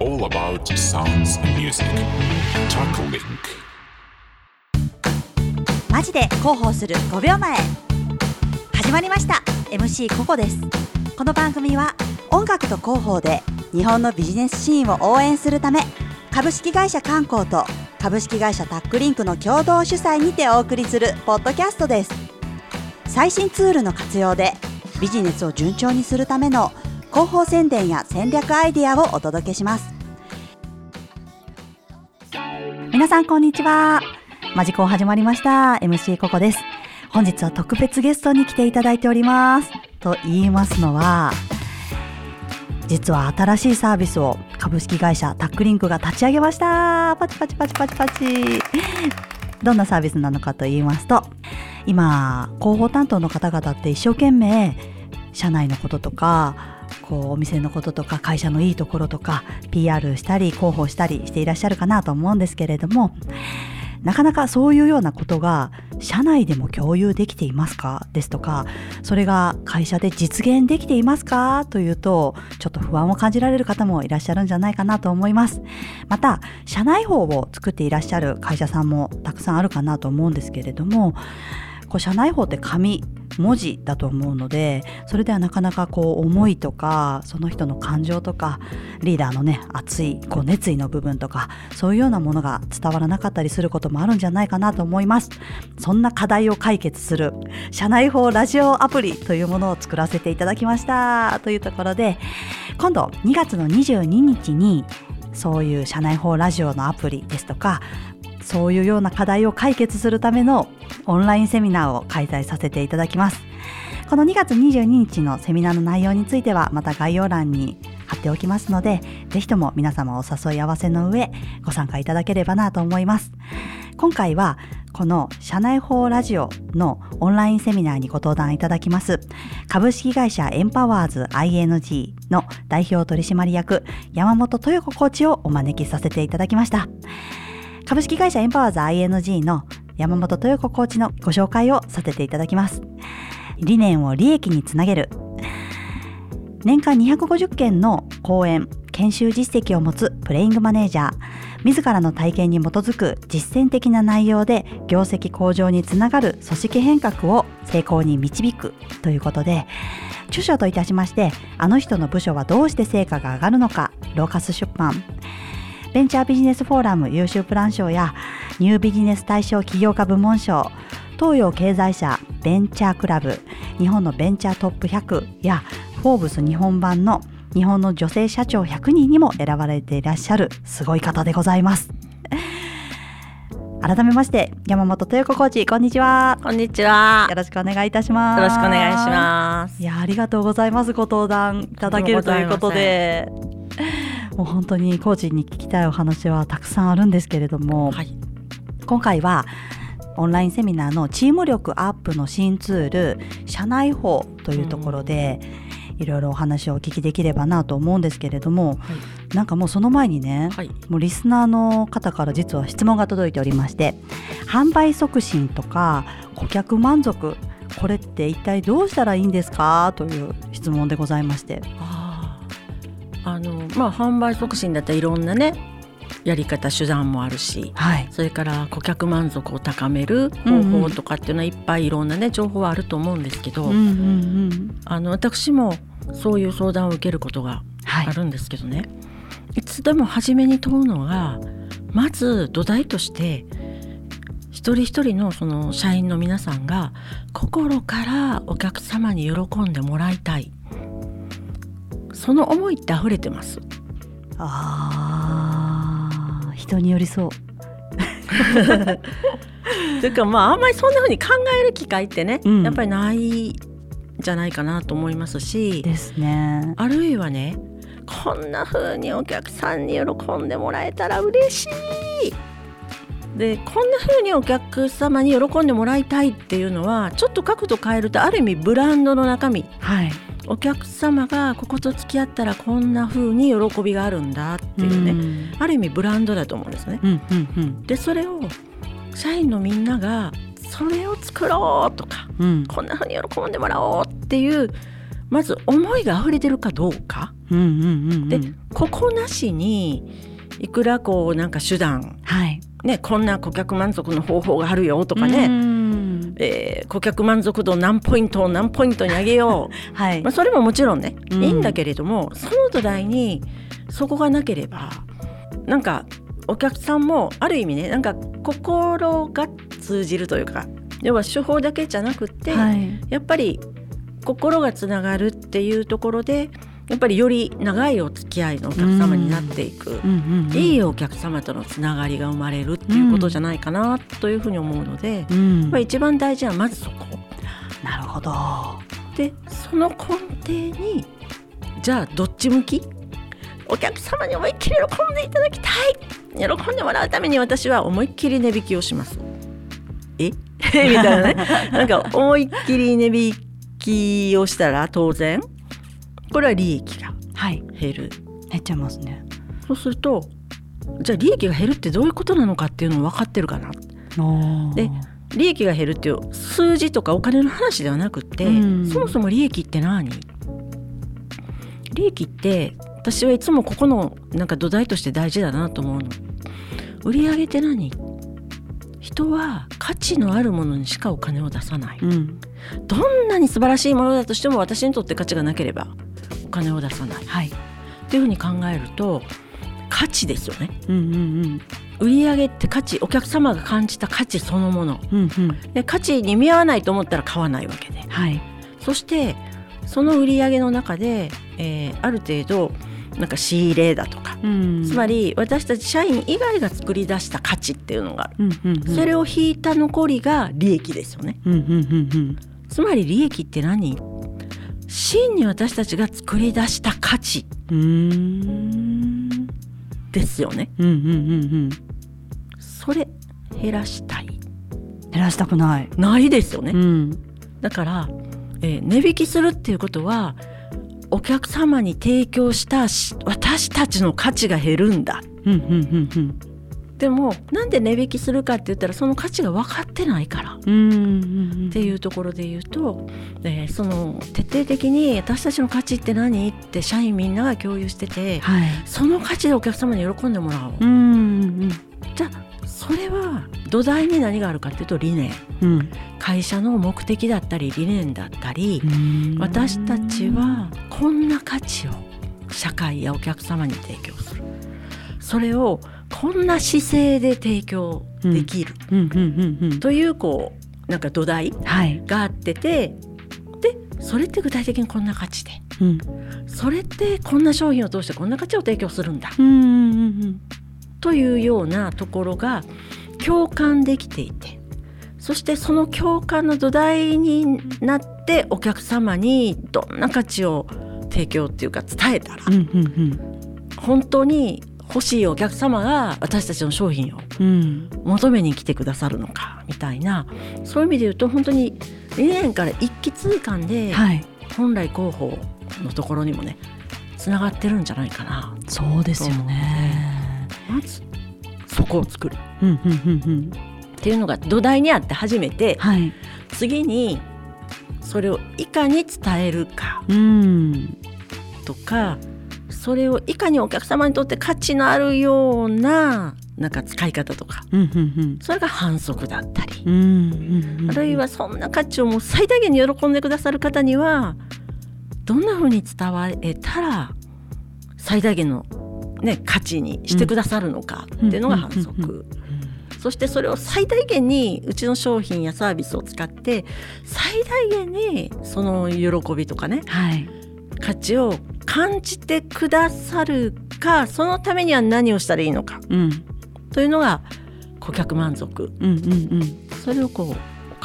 all about sounds and music. Tackling. マジで広報する5秒前。始まりました。 MC ココです。この番組は音楽と広報で日本のビジネスシーンを応援するため、株式会社観光と株式会社タックリンクの共同主催にてお送りするポッドキャストです。最新ツールの活用でビジネスを順調にするための広報宣伝や戦略アイディアをお届けします。皆さんこんにちは。マジコン始まりました。 MC ココです。本日は特別ゲストに来ていただいております。と言いますのは、実は新しいサービスを株式会社タックリンクが立ち上げました。パチパチパチパチパチ。どんなサービスなのかと言いますと、今広報担当の方々って一生懸命社内のこととか、こうお店のこととか、会社のいいところとか PR したり広報したりしていらっしゃるかなと思うんですけれども、なかなかそういうようなことが社内でも共有できていますかですとか、それが会社で実現できていますかというと、ちょっと不安を感じられる方もいらっしゃるんじゃないかなと思います。また社内法を作っていらっしゃる会社さんもたくさんあるかなと思うんですけれども、こう社内法って紙文字だと思うので、それではなかなかこう思いとか、その人の感情とか、リーダーのね、熱いこう熱意の部分とか、そういうようなものが伝わらなかったりすることもあるんじゃないかなと思います。そんな課題を解決する社内法ラジオアプリというものを作らせていただきましたというところで、今度2月の22日にそういう社内法ラジオのアプリですとか、そういうような課題を解決するためのオンラインセミナーを開催させていただきます。この2月22日のセミナーの内容についてはまた概要欄に貼っておきますので、ぜひとも皆様お誘い合わせの上ご参加いただければなと思います。今回はこの社内法ラジオのオンラインセミナーにご登壇いただきます株式会社エンパワーズ ING の代表取締役山本豊子コーチをお招きさせていただきました。株式会社エンパワーズ ING の山本豊子コーチのご紹介をさせていただきます。理念を利益につなげる。年間250件の講演・研修実績を持つプレイングマネージャー、自らの体験に基づく実践的な内容で業績向上につながる組織変革を成功に導くということで、著書といたしまして、あの人の部署はどうして成果が上がるのか、ローカス出版、ベンチャービジネスフォーラム優秀プラン賞やニュービジネス大賞起業家部門賞、東洋経済社ベンチャークラブ、日本のベンチャートップ100やフォーブス日本版の日本の女性社長100人にも選ばれていらっしゃるすごい方でございます。改めまして山本豊子コーチ、こんにちは。こんにちは。よろしくお願いいたします。よろしくお願いします。いや、ありがとうございます。ご登壇いただけるということで、もう本当にコーチに聞きたいお話はたくさんあるんですけれども、はい、今回はオンラインセミナーのチーム力アップの新ツール、社内法というところでいろいろお話をお聞きできればなと思うんですけれども、はい、なんかもうその前にね、はい、もうリスナーの方から実は質問が届いておりまして、販売促進とか顧客満足、これって一体どうしたらいいんですかという質問でございまして、販売促進だったらいろんなねやり方手段もあるし、はい、それから顧客満足を高める方法とかっていうのはいっぱいいろんなね情報はあると思うんですけど、私もそういう相談を受けることがあるんですけどね、はい、いつでも初めに問うのが、まず土台として一人一人のその社員の皆さんが心からお客様に喜んでもらいたい、その思いって溢れてます。人に寄りそうというか、あんまりそんな風に考える機会ってね、やっぱりないじゃないかなと思いますしですね。あるいはね、こんな風にお客さんに喜んでもらえたら嬉しいで、こんな風にお客様に喜んでもらいたいっていうのは、ちょっと角度変えるとある意味ブランドの中身、はい、お客様がここと付き合ったらこんな風に喜びがあるんだっていうね、ある意味ブランドだと思うんですね、でそれを社員のみんながそれを作ろうとか、こんな風に喜んでもらおうっていうまず思いが溢れてるかどうか、うんうんうんうん、でここなしにいくらこうなんか手段、はいね、こんな顧客満足の方法があるよとかね、うん、顧客満足度何ポイントを何ポイントに上げよう、はいまあ、それももちろんね、うん、いいんだけれども、その土台にそこがなければなんかお客さんもある意味ね、なんか心が通じるというか、要は手法だけじゃなくって、はい、やっぱり心がつながるっていうところでやっぱりより長いお付き合いのお客様になっていく、うん、いいお客様とのつながりが生まれるっていうことじゃないかなというふうに思うので、うん、やっぱ一番大事なのはまずそこ。なるほど。でその根底にじゃあどっち向き、お客様に思いっきり喜んでいただきたい、喜んでもらうために私は思いっきり値引きをします、えみたいなねなんか思いっきり値引きをしたら当然これは利益が減る、はい、減っちゃいますね。そうするとじゃあ利益が減るってどういうことなのかっていうのを分かってるかな。で利益が減るっていう数字とかお金の話ではなくて、そもそも利益って何、利益って私はいつもここのなんか土台として大事だなと思うの。売り上げって何、人は価値のあるものにしかお金を出さない、うん、どんなに素晴らしいものだとしても私にとって価値がなければお金を出さない、はい、っていうふうに考えると価値ですよね、うんうんうん、売り上げって価値、お客様が感じた価値そのもの、うんうん、で価値に見合わないと思ったら買わないわけで、はい、そしてその売り上げの中で、ある程度なんか仕入れだとか、うん、つまり私たち社員以外が作り出した価値っていうのがある、うんうんうん、それを引いた残りが利益ですよね、うんうんうんうん、つまり利益って何、真に私たちが作り出した価値ですよね、うんうんうんうん、それ減らしたい、減らしたくないないですよね、うん、だから、値引きするっていうことはお客様に提供した私たちの価値が減るんだ、うんうんうんうん、でもなんで値引きするかって言ったらその価値が分かってないから、うんうんうん、っていうところで言うと、その徹底的に私たちの価値って何って社員みんなが共有してて、はい、その価値でお客様に喜んでもらおう、うんうんうん、じゃあそれは土台に何があるかっていうと理念、うん、会社の目的だったり理念だったり、私たちはこんな価値を社会やお客様に提供する、それをこんな姿勢で提供できる、うんうんうんうん、というこうなんか土台があってて、はい、でそれって具体的にこんな価値で、うん、それってこんな商品を通してこんな価値を提供するんだ、うんうんうん、というようなところが共感できていて、そしてその共感の土台になってお客様にどんな価値を提供っていうか伝えたら、うんうんうん、本当に欲しいお客様が私たちの商品を求めに来てくださるのかみたいな、そういう意味で言うと本当に理念から一気通貫で本来広報のところにもねつながってるんじゃないかな。そうですよね。まずそこを作る、うんうんうんうん、っていうのが土台にあって初めて、はい、次にそれをいかに伝えるか、うん、とかそれをいかにお客様にとって価値のあるような、 なんか使い方とか、うんうんうん、それが反則だったり、うんうんうん、あるいはそんな価値をもう最大限に喜んでくださる方にはどんな風に伝えたら最大限のね、価値にしてくださるのかっていうのが反則。そしてそれを最大限にうちの商品やサービスを使って最大限にその喜びとかね、はい、価値を感じてくださるか、そのためには何をしたらいいのか、うん、というのが顧客満足、うんうんうん、それをこうお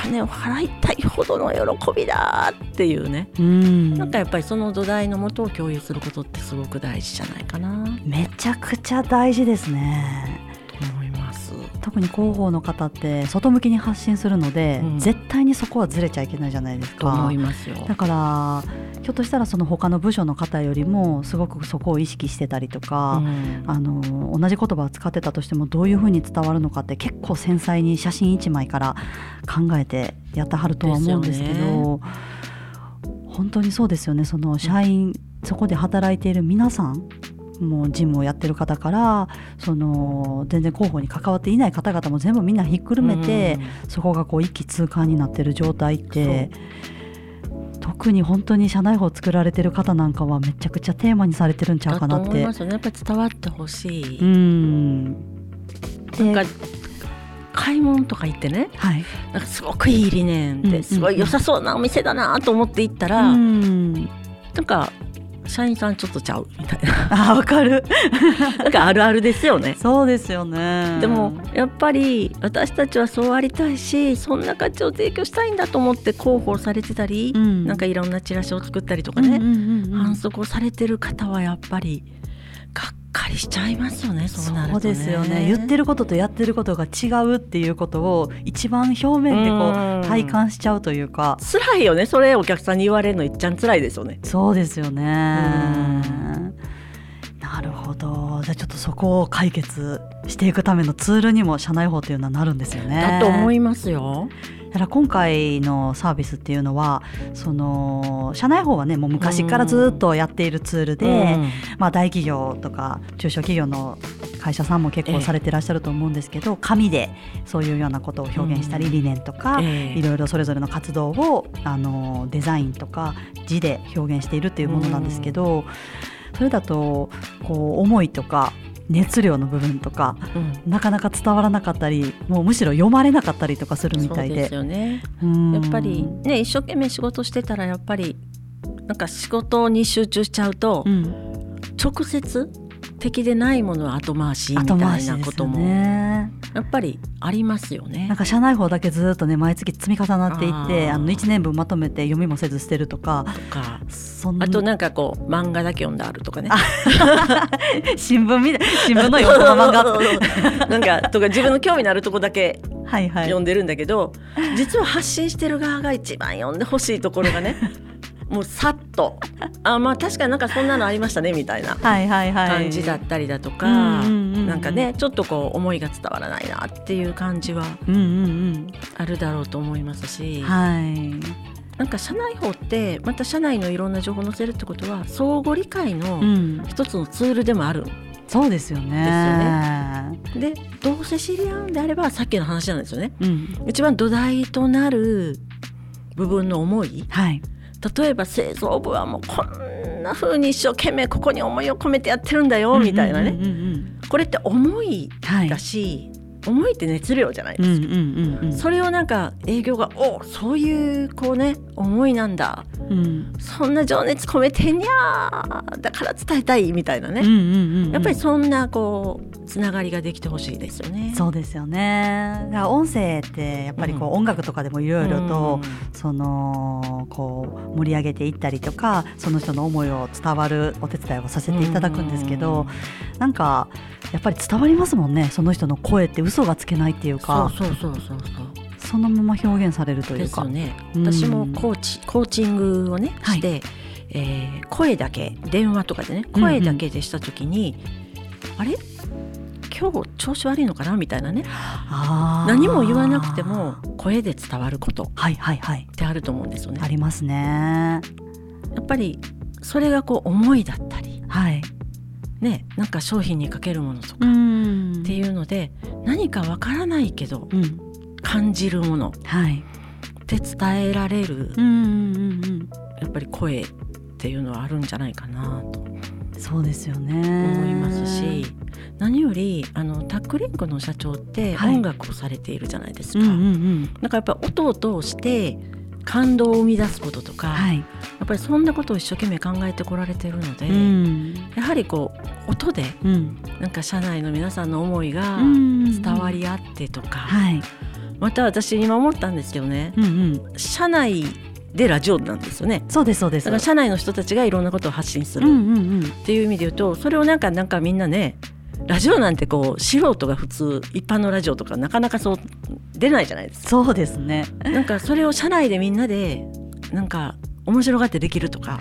金を払いたいほどの喜びだっていうね、うん、なんかやっぱりその土台のもとを共有することってすごく大事じゃないかな。めちゃくちゃ大事ですねと思います。特に広報の方って外向きに発信するので、うん、絶対にそこはずれちゃいけないじゃないですか。と思いますよ。だからひょっとしたらその他の部署の方よりもすごくそこを意識してたりとか、うん、同じ言葉を使ってたとしてもどういうふうに伝わるのかって結構繊細に写真一枚から考えてやってはるとは思うんですけど、本当にそうですよね。その社員、そこで働いている皆さん、もうジムをやってる方から、その全然広報に関わっていない方々も全部みんなひっくるめて、そこがこう一気通貫になってる状態って、特に本当に社内法を作られてる方なんかはめちゃくちゃテーマにされてるんちゃうかなってだと思いますよね。やっぱり伝わってほしい。なんか買い物とか行ってね、はい、なんかすごくいい理念で、すごい良さそうなお店だなと思って行ったら、なんか社員さんちょっとちゃうみたいな。あ、わかる。なんかあるあるですよね。そうですよね。でもやっぱり私たちはそうありたいし、そんな価値を提供したいんだと思って広報されてたり、なんかいろんなチラシを作ったりとかね、反則をされてる方はやっぱりがっかりしちゃいますよね。そうなるとね。そうですよね。言ってることとやってることが違うっていうことを一番表面でこう体感しちゃうというか、辛いよね。それお客さんに言われるのいっちゃん辛いですよね。そうですよね。なるほど。じゃあちょっとそこを解決していくためのツールにも社内法というのはなるんですよね。だと思いますよ。だから今回のサービスっていうのは、その社内法はね、もう昔からずっとやっているツールで、まあ、大企業とか中小企業の会社さんも結構されてらっしゃると思うんですけど、紙でそういうようなことを表現したり、理念とか、いろいろそれぞれの活動をデザインとか字で表現しているっていうものなんですけど、それだとこう思いとか熱量の部分とか、なかなか伝わらなかったり、もうむしろ読まれなかったりとかするみたいで。そうですよね。やっぱりね、一生懸命仕事してたら、やっぱりなんか仕事に集中しちゃうと、直接的でないものは後回しみたいなことも、ね、やっぱりありますよね。なんか社内法だけずっとね、毎月積み重なっていって、1年分まとめて読みもせず捨てるとかあとなんかこう漫画だけ読んであるとかね。新聞の横の漫画なんかとか、自分の興味のあるとこだけ読んでるんだけど、実は発信してる側が一番読んでほしいところがね、もうさっとまあ確かになんかそんなのありましたねみたいな感じだったりだとか、なんかね、ちょっとこう思いが伝わらないなっていう感じはあるだろうと思いますし、なんか社内法ってまた社内のいろんな情報を載せるってことは、相互理解の一つのツールでもある。そうですよね。で、どうせ知り合うんであれば、さっきの話なんですよね、一番土台となる部分の思い、例えば製造部はもうこんな風に一生懸命ここに思いを込めてやってるんだよみたいなね、これって思いだし、思いって熱量じゃないですか。それをなんか営業がそういうこうね、思いなんだ、そんな情熱込めてんにゃー、だから伝えたいみたいなね、やっぱりそんなこうつながりができてほしいですよね。そうですよね。だから音声ってやっぱりこう音楽とかでもいろいろとそのこう盛り上げていったりとか、その人の思いを伝わるお手伝いをさせていただくんですけど、なんかやっぱり伝わりますもんね。その人の声って嘘がつけないっていうか、そのまま表現されるというかですよね。私もコーチングをねして、声だけ、電話とかでね、声だけでした時に、あれ今日調子悪いのかなみたいなね、何も言わなくても声で伝わることってあると思うんですよね。ありますね。やっぱりそれがこう思いだったり、ね、なんか商品にかけるものとかっていうので、何かわからないけど感じるものって伝えられる、やっぱり声っていうのはあるんじゃないかなと。そうですよね。思いますし、何よりタックリンクの社長って音楽をされているじゃないですか。なんかやっぱり音を通して感動を生み出すこととか、やっぱりそんなことを一生懸命考えてこられているので、やはりこう音でなんか社内の皆さんの思いが伝わり合ってとか、また私今思ったんですけどね、社内でラジオなんですよね。そうですそうです。だから社内の人たちがいろんなことを発信するっていう意味で言うと、それをなんかみんなね、ラジオなんてこう素人が普通、一般のラジオとかなかなかそう出ないじゃないですか。そうですね。なんかそれを社内でみんなでなんか面白がってできるとか、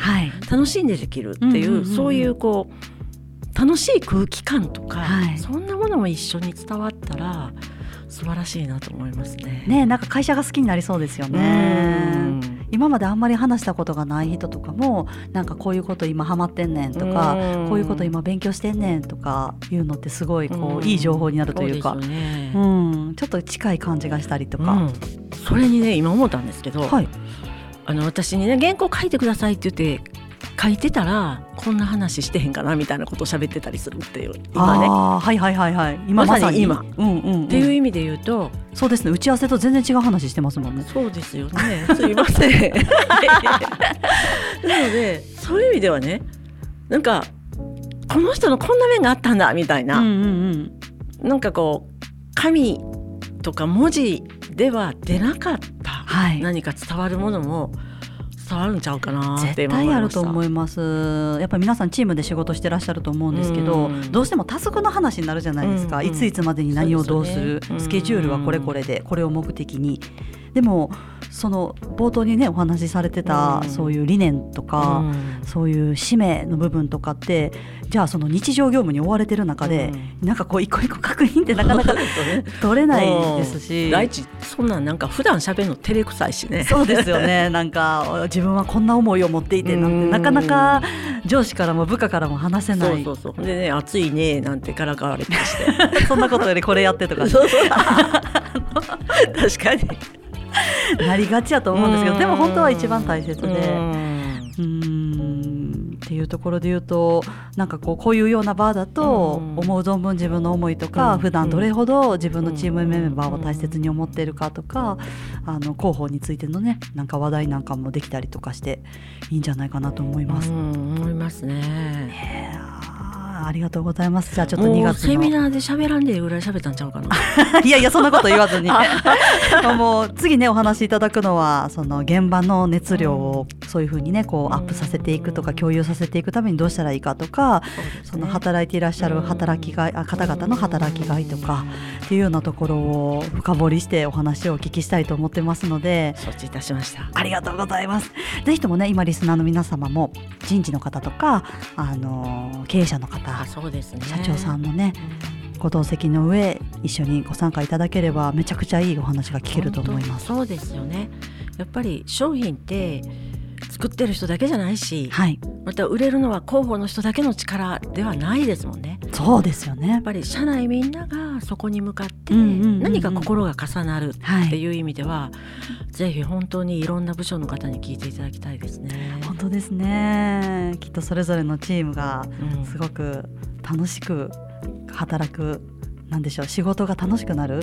楽しんでできるっていう、そういうこう楽しい空気感とか、そんなものも一緒に伝わったら素晴らしいなと思いますね。なんか会社が好きになりそうですよね。今まであんまり話したことがない人とかもなんかこういうこと今ハマってんねんとか、こういうこと今勉強してんねんとかいうのってすごいこういい情報になるというか、ちょっと近い感じがしたりとか、それにね今思ったんですけど、はい、私にね原稿書いてくださいって言って書いてたらこんな話してへんかなみたいなことを喋ってたりするっていう今ね、はいはいはいはい、今まさに今、っていう意味で言うとそうですね、打ち合わせと全然違う話してますもんね。そうですよね、すいません。なのでそういう意味ではね、なんかこの人のこんな面があったんだみたいな、なんかこう紙とか文字では出なかった、何か伝わるものも伝わるんちゃうかなって今思いました。絶対あると思います。やっぱり皆さんチームで仕事してらっしゃると思うんですけど、どうしてもタスクの話になるじゃないですか、いついつまでに何をどうする、スケジュールはこれこれでこれを目的に。でもその冒頭にねお話しされてたそういう理念とか、そういう使命の部分とかって、じゃあその日常業務に追われてる中で、なんかこう一個一個確認ってなかなか取れないですし、第一そんななんか普段喋るの照れくさいしね。そうですよね、なんか自分はこんな思いを持っていてなんてなかなか上司からも部下からも話せない。そうそうそうでね、暑いねなんてからかわれてしてそんなことよりこれやってとか、ね、そうそう確かになりがちやと思うんですけど、でも本当は一番大切で、っていうところで言うと、なんかこういうような場だと思う存分自分の思いとか、普段どれほど自分のチームメンバーを大切に思っているかとか、広報についてのねなんか話題なんかもできたりとかしていいんじゃないかなと思います。思いますね。ありがとうございます。じゃあちょっと2月のセミナーで喋らんでるぐらい喋ったんちゃうかな。いやいやそんなこと言わずにもう次ねお話しいただくのはその現場の熱量をそういう風にねこうアップさせていくとか共有させていくためにどうしたらいいかとか、その働いていらっしゃる方々の働きがいとかっていうようなところを深掘りしてお話をお聞きしたいと思ってますので。承知いたしました。ありがとうございます。ぜひともね今リスナーの皆様も人事の方とか経営者の方、そうですね、社長さんのねご同席の上一緒にご参加いただければめちゃくちゃいいお話が聞けると思います。そうですよね、やっぱり商品って作ってる人だけじゃないし、また売れるのは広報の人だけの力ではないですもんね。そうですよね、やっぱり社内みんながそこに向かって何か心が重なるっていう意味では、ぜひ本当にいろんな部署の方に聞いていただきたいですね。本当ですね、きっとそれぞれのチームがすごく楽しく働く、なんでしょう、仕事が楽しくなる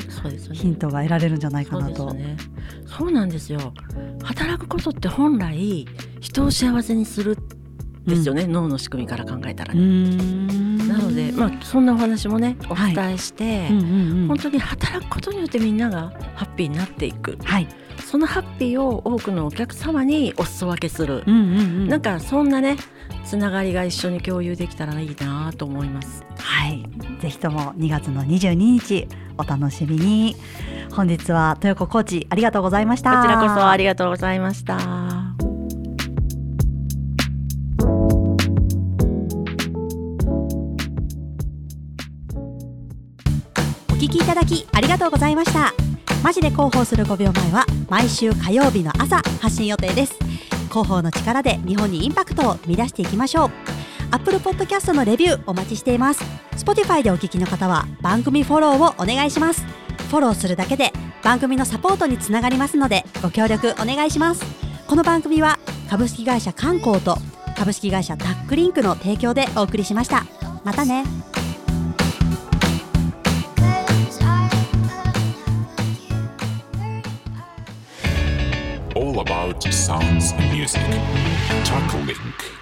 ヒントが得られるんじゃないかなと。そうですね、そうなんですよ、働くことって本来人を幸せにするですよね、脳の仕組みから考えたらね。なので、そんなお話もねお伝えして、本当に働くことによってみんながハッピーになっていく、そのハッピーを多くのお客様にお裾分けする、なんかそんなねつながりが一緒に共有できたらいいなと思います。はい、ぜひとも2月の22日お楽しみに。本日は豊子コーチありがとうございました。こちらこそありがとうございました。お聞きいただきありがとうございました。マジで広報する5秒前は毎週火曜日の朝発信予定です。広報の力で日本にインパクトを生み出していきましょう。Apple Podcast のレビューお待ちしています。Spotify でお聞きの方は番組フォローをお願いします。フォローするだけで番組のサポートにつながりますのでご協力お願いします。この番組は株式会社観光と株式会社タックリンクの提供でお送りしました。またね。All about sounds and music. Tackling.